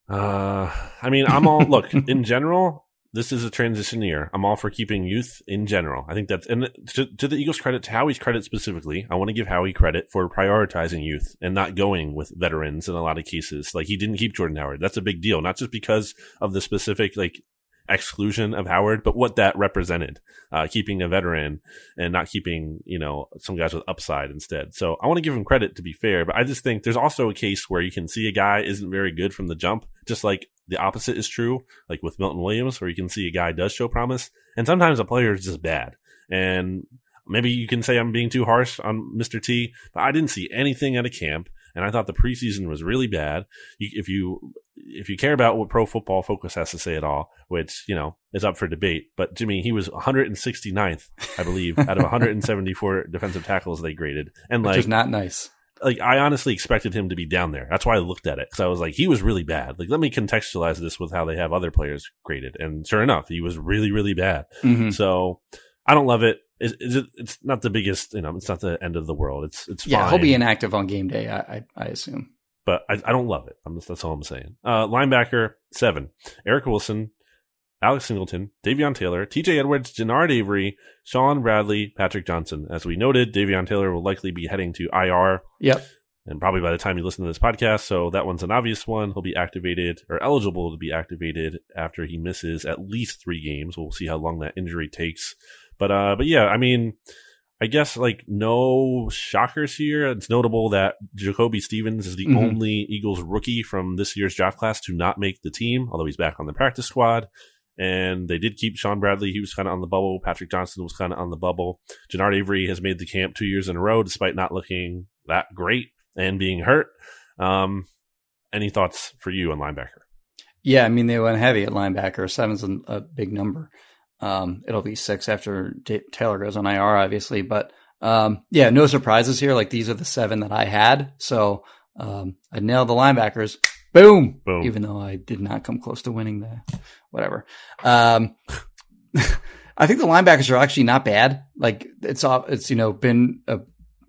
Uh, I mean, I'm all, look, in general, this is a transition year. I'm all for keeping youth in general. I think that's, and to, to the Eagles' credit, to Howie's credit specifically, I want to give Howie credit for prioritizing youth and not going with veterans in a lot of cases. Like, he didn't keep Jordan Howard. That's a big deal, not just because of the specific, like, exclusion of Howard, but what that represented, uh, keeping a veteran and not keeping, you know, some guys with upside instead. So I want to give him credit, to be fair, but I just think there's also a case where you can see a guy isn't very good from the jump, just like the opposite is true, like with Milton Williams, where you can see a guy does show promise, and sometimes a player is just bad. And maybe you can say I'm being too harsh on Mister T, but I didn't see anything at a camp. And I thought the preseason was really bad. You, if you if you care about what Pro Football Focus has to say at all, which, you know, is up for debate. But, Jimmy, he was one hundred sixty-ninth, I believe, out of one hundred seventy-four defensive tackles they graded. And Which like, is not nice. Like, I honestly expected him to be down there. That's why I looked at it, because I was like, he was really bad. Like, let me contextualize this with how they have other players graded. And sure enough, he was really, really bad. Mm-hmm. So I don't love it. Is, is it, it's not the biggest, you know, it's not the end of the world. It's it's yeah, fine. He'll be inactive on game day, I I, I assume. But I, I don't love it. I'm just, that's all I'm saying. Uh, linebacker, seven. Eric Wilson, Alex Singleton, Davion Taylor, T J Edwards, Jannard Avery, Sean Bradley, Patrick Johnson. As we noted, Davion Taylor will likely be heading to I R. Yep. And probably by the time you listen to this podcast, so that one's an obvious one. He'll be activated or eligible to be activated after he misses at least three games. We'll see how long that injury takes. But uh, but yeah, I mean, I guess like no shockers here. It's notable that Jacoby Stevens is the mm-hmm. only Eagles rookie from this year's draft class to not make the team, although he's back on the practice squad. And they did keep Sean Bradley. He was kind of on the bubble. Patrick Johnson was kind of on the bubble. Jannard Avery has made the camp two years in a row, despite not looking that great and being hurt. Um, any thoughts for you on linebacker? Yeah, I mean, they went heavy at linebacker. Seven's a big number. Um, it'll be six after T- Taylor goes on I R, obviously. But um, yeah, no surprises here. Like, these are the seven that I had. So um, I nailed the linebackers. Boom. Boom. Even though I did not come close to winning the whatever. Um, I think the linebackers are actually not bad. Like, it's it's you know been a,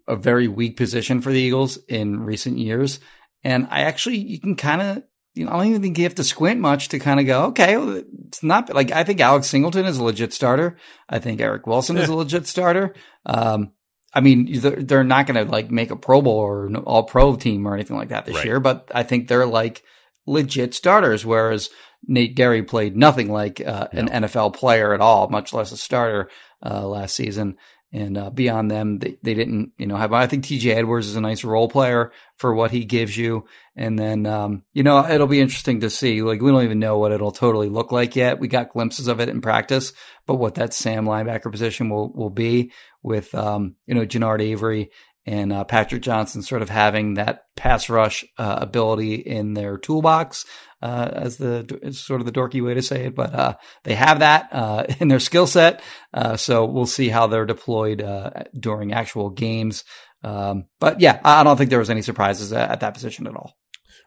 a very weak position for the Eagles in recent years. And I actually, you can kind of, you know, I don't even think you have to squint much to kind of go, okay, well, it's not like, I think Alex Singleton is a legit starter. I think Eric Wilson yeah. is a legit starter. Um, I mean, they're not going to like make a Pro Bowl or an all pro team or anything like that this right. year, but I think they're like legit starters. Whereas Nate Gerry played nothing like uh, no. an N F L player at all, much less a starter uh, last season. And uh, beyond them, they, they didn't, you know, have, I think T J Edwards is a nice role player for what he gives you. And then, um, you know, it'll be interesting to see, like, we don't even know what it'll totally look like yet. We got glimpses of it in practice, but what that Sam linebacker position will, will be with, um, you know, Jannard Avery and uh, Patrick Johnson sort of having that pass rush uh, ability in their toolbox, uh, as the as sort of the dorky way to say it, but uh, they have that uh, in their skill set. Uh, so we'll see how they're deployed uh, during actual games. Um, but yeah, I don't think there was any surprises at, at that position at all.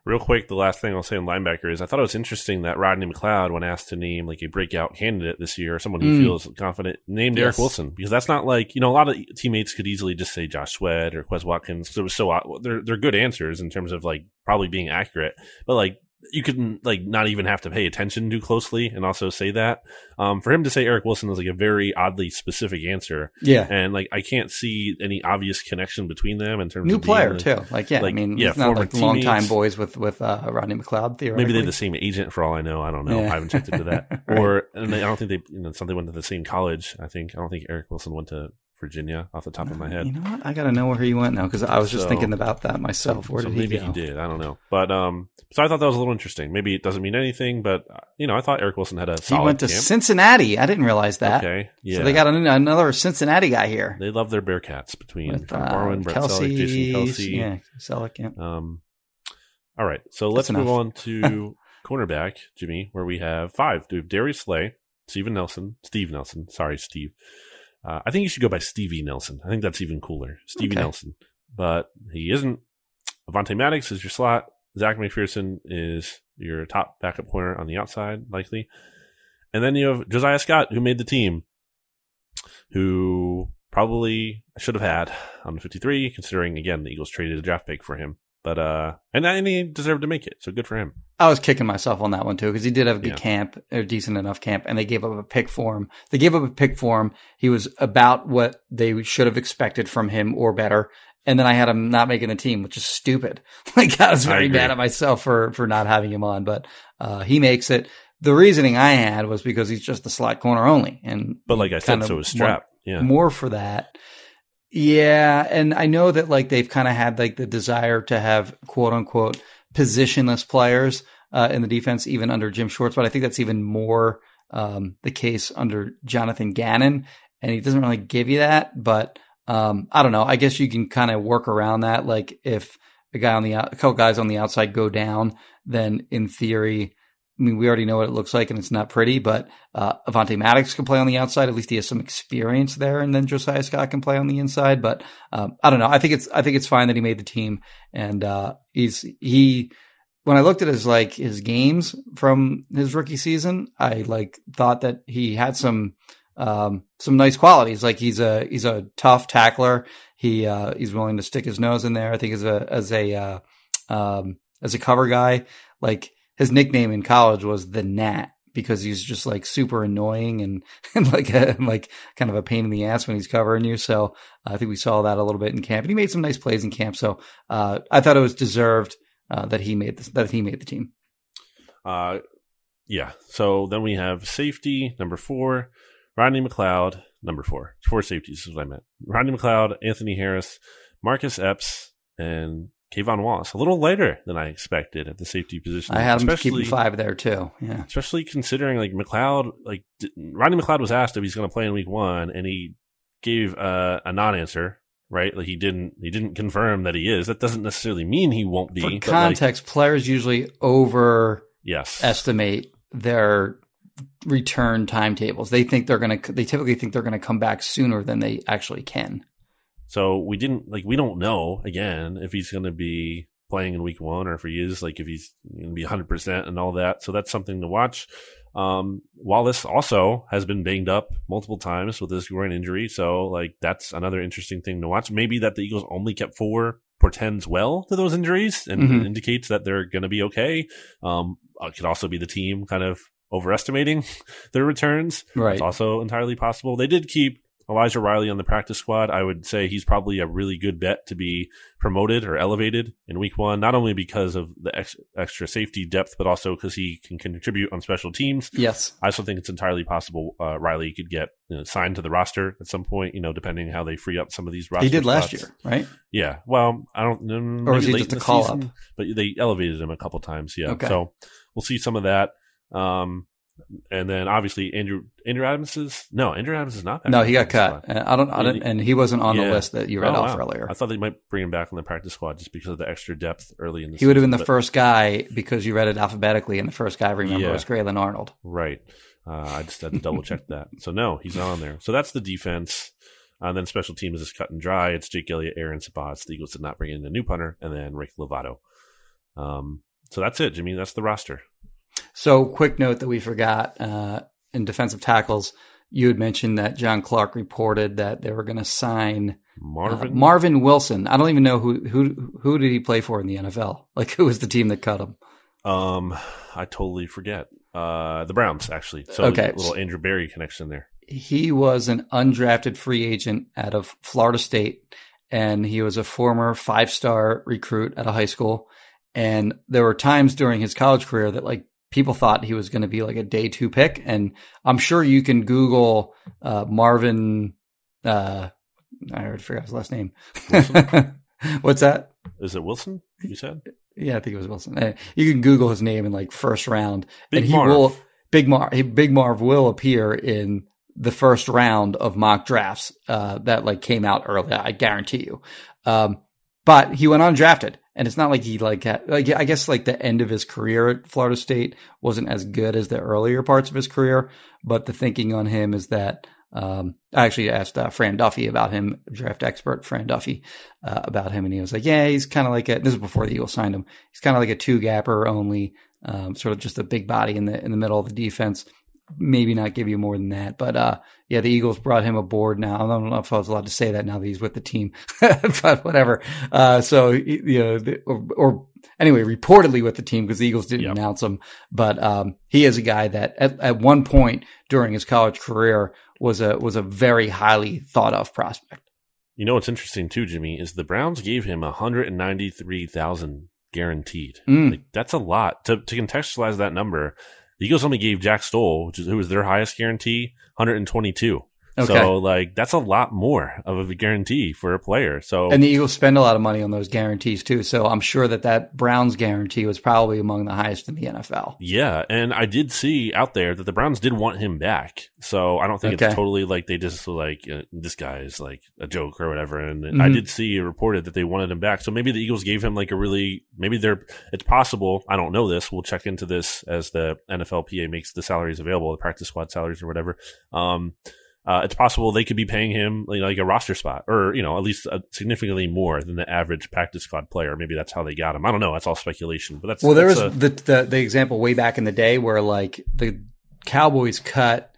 Real quick, the last thing I'll say on linebacker is I thought it was interesting that Rodney McLeod, when asked to name like a breakout candidate this year, or someone who mm. feels confident, named yes. Eric Wilson, because that's not like, you know, a lot of teammates could easily just say Josh Sweat or Quez Watkins. Cause it was so they're they're good answers in terms of like probably being accurate, but like you couldn't like not even have to pay attention too closely and also say that. Um, for him to say Eric Wilson is like a very oddly specific answer. Yeah, and like I can't see any obvious connection between them in terms new of new player being, like, too. Like yeah, like, I mean, yeah, it's not like long time boys with with uh, Rodney McLeod theoretically. Maybe they're the same agent for all I know. I don't know. Yeah. I haven't checked into that. Right. Or and I don't think they you know something they went to the same college. I think I don't think Eric Wilson went to Virginia off the top of my head. You know what? I got to know where he went now because I was just so, thinking about that myself. Where so did he maybe go? Maybe he did. I don't know. But um, so I thought that was a little interesting. Maybe it doesn't mean anything, but you know, I thought Eric Wilson had a solid He went to camp. Cincinnati. I didn't realize that. Okay. Yeah. So they got an, another Cincinnati guy here. They love their Bearcats between With, uh, Barwin, Brett Selleck, Jason Kelsey. Yeah, Selleck, yeah. Um, all right. So let's move on to cornerback, Jimmy, where we have five. We have Darius Slay, Steven Nelson, Steve Nelson. Sorry, Steve. Uh, I think you should go by Stevie Nelson. I think that's even cooler. Stevie okay. Nelson. But he isn't. Avonte Maddox is your slot. Zach McPherson is your top backup corner on the outside, likely. And then you have Josiah Scott, who made the team, who probably should have had on fifty-three, considering, again, the Eagles traded a draft pick for him. But uh, and, and he deserved to make it, so good for him. I was kicking myself on that one, too, because he did have a good yeah. camp, a decent enough camp, and they gave up a pick for him. They gave up a pick for him. He was about what they should have expected from him or better, and then I had him not making the team, which is stupid. Like, I was very I mad at myself for, for not having him on, but uh, he makes it. The reasoning I had was because he's just the slot corner only. And But like I said, so is Strap. Yeah. More for that. Yeah, and I know that like they've kind of had like the desire to have quote unquote positionless players uh, in the defense, even under Jim Schwartz. But I think that's even more um, the case under Jonathan Gannon, and he doesn't really give you that. But um, I don't know. I guess you can kind of work around that. Like if a guy on the out- a couple guys on the outside go down, then in theory. I mean, we already know what it looks like, and it's not pretty, but uh, Avonte Maddox can play on the outside. At least he has some experience there, and then Josiah Scott can play on the inside. But um, I don't know. I think it's I think it's fine that he made the team, and uh, he's he. When I looked at his like his games from his rookie season, I like thought that he had some um, some nice qualities. Like he's a he's a tough tackler. He uh, he's willing to stick his nose in there. I think as a as a uh, um, as a cover guy, like. His nickname in college was the Gnat because he's just like super annoying and, and like a, like kind of a pain in the ass when he's covering you. So uh, I think we saw that a little bit in camp, and he made some nice plays in camp. So uh, I thought it was deserved uh, that he made this, that he made the team. Uh, yeah. So then we have safety number four, Rodney McLeod, number four. Four safeties is what I meant. Rodney McLeod, Anthony Harris, Marcus Epps, and Kayvon Wallace. A little lighter than I expected at the safety position. I had him keeping five there too. Yeah, especially considering like McLeod, like Rodney McLeod was asked if he's going to play in week one, and he gave uh, a non-answer. Right, like he didn't, he didn't confirm that he is. That doesn't necessarily mean he won't be. For context, like, players usually over yes. estimate their return timetables. They think they're gonna. They typically think they're gonna come back sooner than they actually can. So we didn't like. We don't know again if he's gonna be playing in week one or if he is like if he's gonna be one hundred percent and all that. So that's something to watch. Um, Wallace also has been banged up multiple times with his groin injury. So like, that's another interesting thing to watch. Maybe that the Eagles only kept four portends well to those injuries and mm-hmm. indicates that they're going to be okay. Um, it could also be the team kind of overestimating their returns. Right. It's also entirely possible. They did keep Elijah Riley on the practice squad. I would say he's probably a really good bet to be promoted or elevated in week one, not only because of the ex- extra safety depth, but also because he can contribute on special teams. Yes. I also think it's entirely possible uh, Riley could get you know, signed to the roster at some point, you know, depending how they free up some of these rosters. He did last spots. year, right? Yeah. Well, I don't know. Or was he just a call season, up? But they elevated him a couple times. Yeah. Okay. So we'll see some of that. Um, And then obviously Andrew Andrew Adams is no Andrew Adams is not back. No, he got cut. And I don't, I don't, and he wasn't on yeah. the list that you read oh, off wow. earlier. I thought they might bring him back on the practice squad just because of the extra depth early in the. He season, would have been the but, first guy because you read it alphabetically, and the first guy I remember yeah. was Graylen Arnold. Right. Uh, I just had to double check that. So no, he's not on there. So that's the defense. And then special teams is cut and dry. It's Jake Elliott, Aaron Sabat. The Eagles did not bring in a new punter, and then Rick Lovato. Um. So that's it, Jimmy. That's the roster. So quick note that we forgot uh, in defensive tackles, you had mentioned that John Clark reported that they were going to sign Marvin uh, Marvin Wilson. I don't even know who who who did he play for in the N F L? Like who was the team that cut him? Um, I totally forget. Uh, the Browns actually. So okay. A little Andrew Berry connection there. He was an undrafted free agent out of Florida State, and he was a former five-star recruit at a high school. And there were times during his college career that like people thought he was going to be like a day two pick. And I'm sure you can Google uh, Marvin. Uh, I already forgot his last name. What's that? Is it Wilson? You said? Yeah, I think it was Wilson. You can Google his name in like first round. Big and he Marv. will Big Marv. Big Marv will appear in the first round of mock drafts uh, that like came out early. I guarantee you. Um, but he went undrafted. And it's not like he like, had, like, I guess like the end of his career at Florida State wasn't as good as the earlier parts of his career. But the thinking on him is that, um, I actually asked uh, Fran Duffy about him, draft expert Fran Duffy, uh, about him. And he was like, yeah, he's kind of like a, this is before the Eagles signed him. He's kind of like a two gapper only, um, sort of just a big body in the, in the middle of the defense. Maybe not give you more than that, but uh, yeah, the Eagles brought him aboard. Now I don't know if I was allowed to say that now that he's with the team, but whatever. Uh, so you know, the, or, or anyway, reportedly with the team because the Eagles didn't yep. announce him. But um, he is a guy that at, at one point during his college career was a was a very highly thought of prospect. You know what's interesting too, Jimmy, is the Browns gave him one hundred ninety-three thousand guaranteed. Mm. Like, that's a lot to to contextualize that number. The Eagles only gave Jack Stoll, which is who was their highest guarantee, one hundred twenty-two. Okay. So, like, that's a lot more of a guarantee for a player. So, and the Eagles spend a lot of money on those guarantees too. So, I'm sure that that Browns guarantee was probably among the highest in the N F L. Yeah, and I did see out there that the Browns did want him back. So, I don't think okay. it's totally like they just like uh, this guy is like a joke or whatever. And mm-hmm. I did see it reported that they wanted him back. So, maybe the Eagles gave him like a really maybe they're it's possible. I don't know this. We'll check into this as the N F L P A makes the salaries available, the practice squad salaries or whatever. Um. Uh, it's possible they could be paying him like, like a roster spot or, you know, at least uh, significantly more than the average practice squad player. Maybe that's how they got him. I don't know. That's all speculation. But that's Well, there that's was a- the, the the example way back in the day where like the Cowboys cut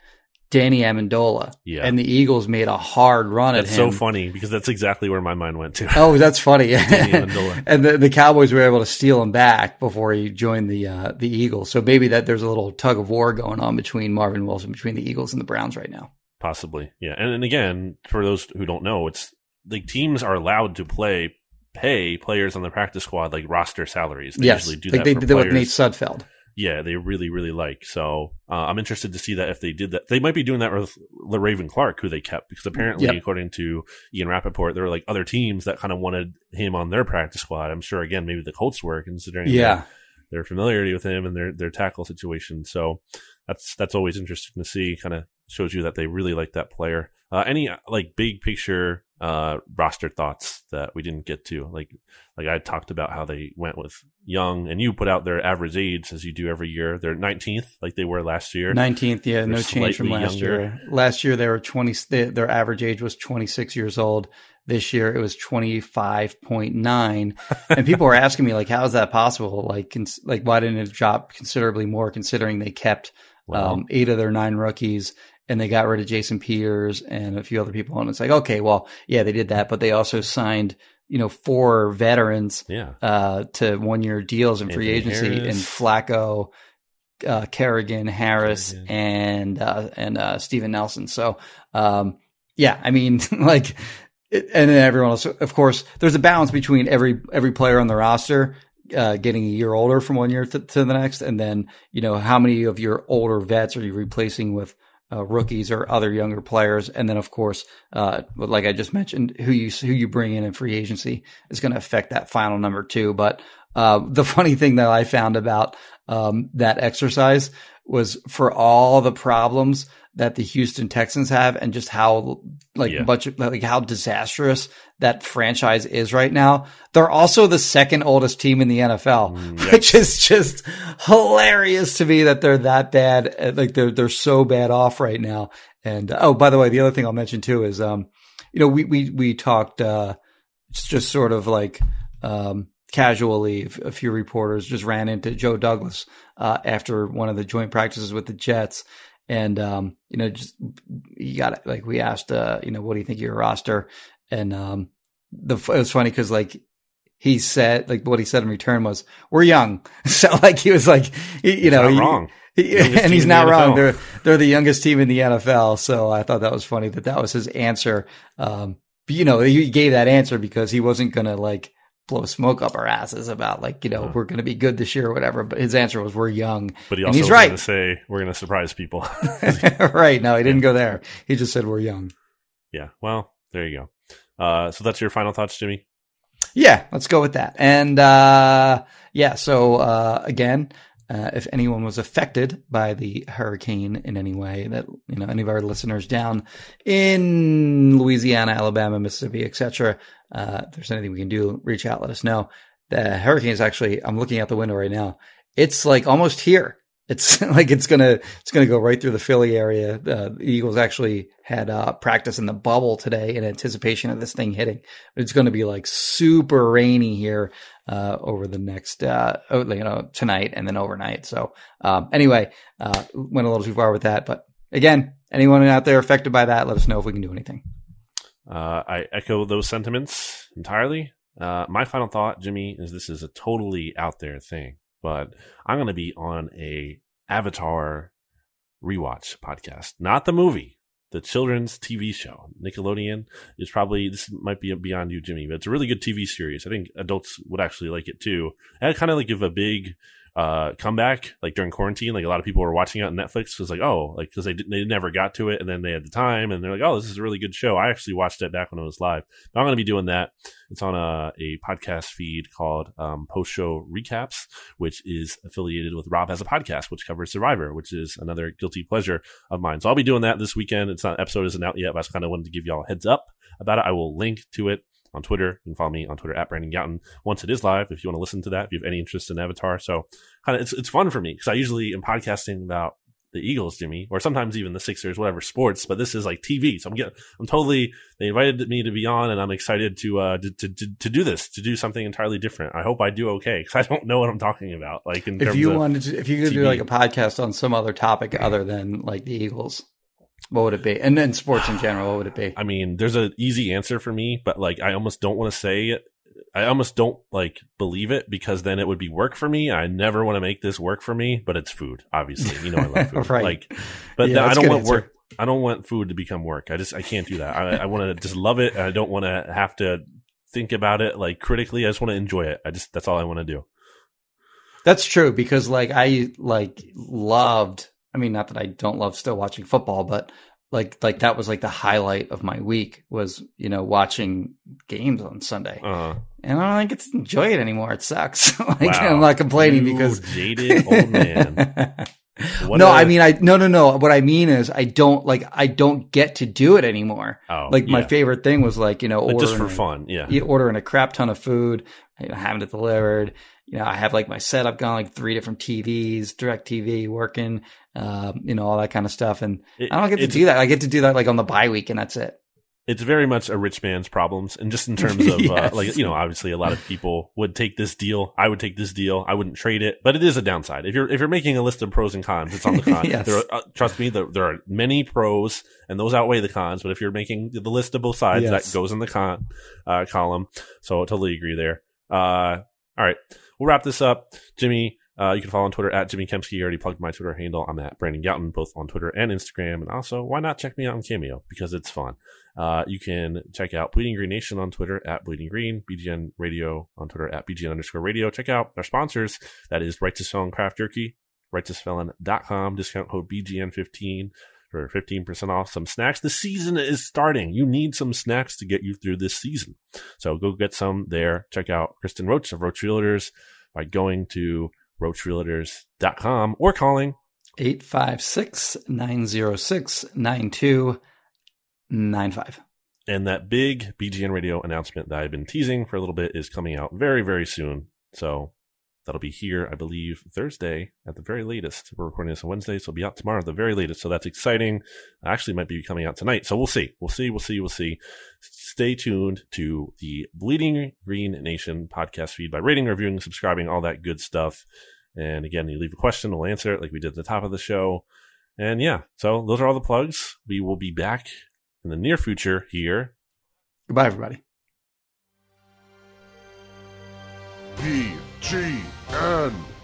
Danny Amendola yeah. and the Eagles made a hard run that's at him. That's so funny because that's exactly where my mind went to. Oh, that's funny. Danny Amendola. And the, the Cowboys were able to steal him back before he joined the uh, the Eagles. So maybe that there's a little tug of war going on between Marvin Wilson, between the Eagles and the Browns right now. Possibly. Yeah. And, and again, for those who don't know, it's the teams are allowed to play, pay players on the practice squad like roster salaries. They yes. usually do like that. They did that with Nate Sudfeld. yeah, they really, really like. So uh, I'm interested to see that if they did that. They might be doing that with LaRaven Clark, who they kept, because apparently, yep. according to Ian Rappaport, there were like other teams that kind of wanted him on their practice squad. I'm sure, again, maybe the Colts were, considering yeah. their, their familiarity with him and their, their tackle situation. So that's that's always interesting to see. Kind of shows you that they really like that player. Uh, any like big picture uh, roster thoughts that we didn't get to? Like, like I talked about how they went with Young, and you put out their average age as you do every year. They're nineteenth, like they were last year. nineteenth, yeah, They're no change from last younger. year. Last year they were twenty. They, their average age was twenty-six years old. This year it was twenty-five point nine, and people were asking me like, how is that possible? Like, cons- like why didn't it drop considerably more? Considering they kept wow. um, eight of their nine rookies. And they got rid of Jason Peters and a few other people. And it's like, okay, well, yeah, they did that. But they also signed, you know, four veterans yeah. uh, to one-year deals in free Anthony agency. Harris. And Flacco, uh, Kerrigan, Harris, Kerrigan. and uh, and uh, Steven Nelson. So, um, yeah, I mean, like, it, and then everyone else. Of course, there's a balance between every every player on the roster Uh, getting a year older from one year to, to the next. And then, you know, how many of your older vets are you replacing with Uh, rookies or other younger players? And then, of course, uh, like I just mentioned, who you who you bring in in free agency is going to affect that final number too. But uh, the funny thing that I found about um, that exercise was, for all the problems that the Houston Texans have and just how like yeah. bunch of, like how disastrous that franchise is right now, they're also the second oldest team in the N F L, mm, which is just hilarious to me that they're that bad. Like they're, they're so bad off right now. And oh, by the way, the other thing I'll mention too is, um, you know, we, we, we talked, uh, just sort of like, um, casually, a few reporters just ran into Joe Douglas, uh, after one of the joint practices with the Jets. And, um, you know, just you got it. Like we asked, uh, you know, what do you think of your roster? And, um, the, it was funny because like he said, like what he said in return was, we're young. So like, he was like, he, you know, he, wrong. He, and he's not wrong. They're, they're the youngest team in the N F L. So I thought that was funny that that was his answer. Um, but, you know, he gave that answer because he wasn't going to like blow smoke up our asses about like, you know, huh. we're going to be good this year or whatever. But his answer was, we're young. But he also was right. going to say, we're going to surprise people. Right. No, he didn't go there. He just said, we're young. Yeah. Well, there you go. Uh, so that's your final thoughts, Jimmy? Yeah, let's go with that. And uh, yeah, so uh, again, uh, if anyone was affected by the hurricane in any way, that, you know, any of our listeners down in Louisiana, Alabama, Mississippi, et cetera, uh, if there's anything we can do, reach out, let us know. The hurricane is actually, I'm looking out the window right now. It's like almost here. It's like it's going to it's going to go right through the Philly area. Uh, the Eagles actually had uh, practice in the bubble today in anticipation of this thing hitting. It's going to be like super rainy here uh, over the next, uh, you know, tonight and then overnight. So um, anyway, uh, went a little too far with that. But again, anyone out there affected by that, let us know if we can do anything. Uh, I echo those sentiments entirely. Uh, my final thought, Jimmy, is this is a totally out there thing. But I'm going to be on a Avatar rewatch podcast, not the movie, the children's T V show. Nickelodeon is probably, this might be beyond you, Jimmy, but it's a really good T V series. I think adults would actually like it too. And it kind of like give a big uh, comeback, like during quarantine. Like a lot of people were watching it on Netflix because like, oh, like because they didn't, they never got to it, and then they had the time, and they're like, oh, this is a really good show. I actually watched it back when it was live. But I'm going to be doing that. It's on a, a podcast feed called um, Post Show Recaps, which is affiliated with Rob Has a Podcast, which covers Survivor, which is another guilty pleasure of mine. So I'll be doing that this weekend. It's not, episode isn't out yet, but I just kind of wanted to give y'all a heads up about it. I will link to it on Twitter. You can follow me on Twitter at Brandon Gowton once it is live, if you want to listen to that, if you have any interest in Avatar. So kind of, it's, it's fun for me because I usually am podcasting about the Eagles, Jimmy, or sometimes even the Sixers, whatever sports, but this is like T V. So I'm getting, I'm totally, they invited me to be on, and I'm excited to, uh, to, to, to do this, to do something entirely different. I hope I do okay, because I don't know what I'm talking about. Like, in if terms you of wanted to, if you could T V. Do like a podcast on some other topic other than like the Eagles, what would it be? And then sports in general, what would it be? I mean, there's an easy answer for me, but like, I almost don't want to say it. I almost don't like believe it, because then it would be work for me. I never want to make this work for me, but it's food, obviously. You know, I love food. Right. Like, but yeah, I don't want answer. work. I don't want food to become work. I just, I can't do that. I, I want to just love it. And I don't want to have to think about it like critically. I just want to enjoy it. I just, that's all I want to do. That's true, because like I like loved, I mean, not that I don't love still watching football, but like like that was like the highlight of my week was, you know, watching games on Sunday. Uh-huh. And I don't get to enjoy it anymore. It sucks. Like, wow. I'm not complaining you because jaded old man. What no, a... I mean, I no, no, no. What I mean is, I don't like, I don't get to do it anymore. Oh, like yeah. My favorite thing was like, you know, ordering, just for fun, yeah, ordering a crap ton of food, you know, having it delivered. You know, I have like my setup gone, like three different T Vs, DirecTV working, um, you know, all that kind of stuff, and it, I don't get to do that. I get to do that like on the bye week, and that's it. It's very much a rich man's problems, and just in terms of yes. uh, like, you know, obviously a lot of people would take this deal. I would take this deal. I wouldn't trade it, but it is a downside. If you're if you're making a list of pros and cons, it's on the cons. Yes. There are, uh, trust me, there, there are many pros, and those outweigh the cons. But if you're making the list of both sides, yes. that goes in the con uh, column. So I totally agree there. Uh, all right, we'll wrap this up, Jimmy. Uh, you can follow on Twitter at Jimmy Kempski. You already plugged my Twitter handle. I'm at Brandon Gowton, both on Twitter and Instagram. And also, why not check me out on Cameo? Because it's fun. Uh, you can check out Bleeding Green Nation on Twitter at Bleeding Green, B G N Radio on Twitter at B G N underscore radio. Check out our sponsors. That is Righteous Felon Craft Jerky, Righteous Felon dot com. Discount code B G N fifteen for fifteen percent off some snacks. The season is starting. You need some snacks to get you through this season. So go get some there. Check out Kristen Roach of Roach Realtors by going to roach realtors dot com or calling eight five six, nine zero six, nine two nine five. And that big B G N Radio announcement that I've been teasing for a little bit is coming out very, very soon. So that'll be here, I believe, Thursday at the very latest. We're recording this on Wednesday, so it'll be out tomorrow at the very latest. So that's exciting. Actually, it might be coming out tonight. So we'll see. We'll see. We'll see. We'll see. Stay tuned to the Bleeding Green Nation podcast feed by rating, reviewing, subscribing, all that good stuff. And again, you leave a question, we'll answer it like we did at the top of the show. And yeah, so those are all the plugs. We will be back in the near future here. Goodbye, everybody. B G N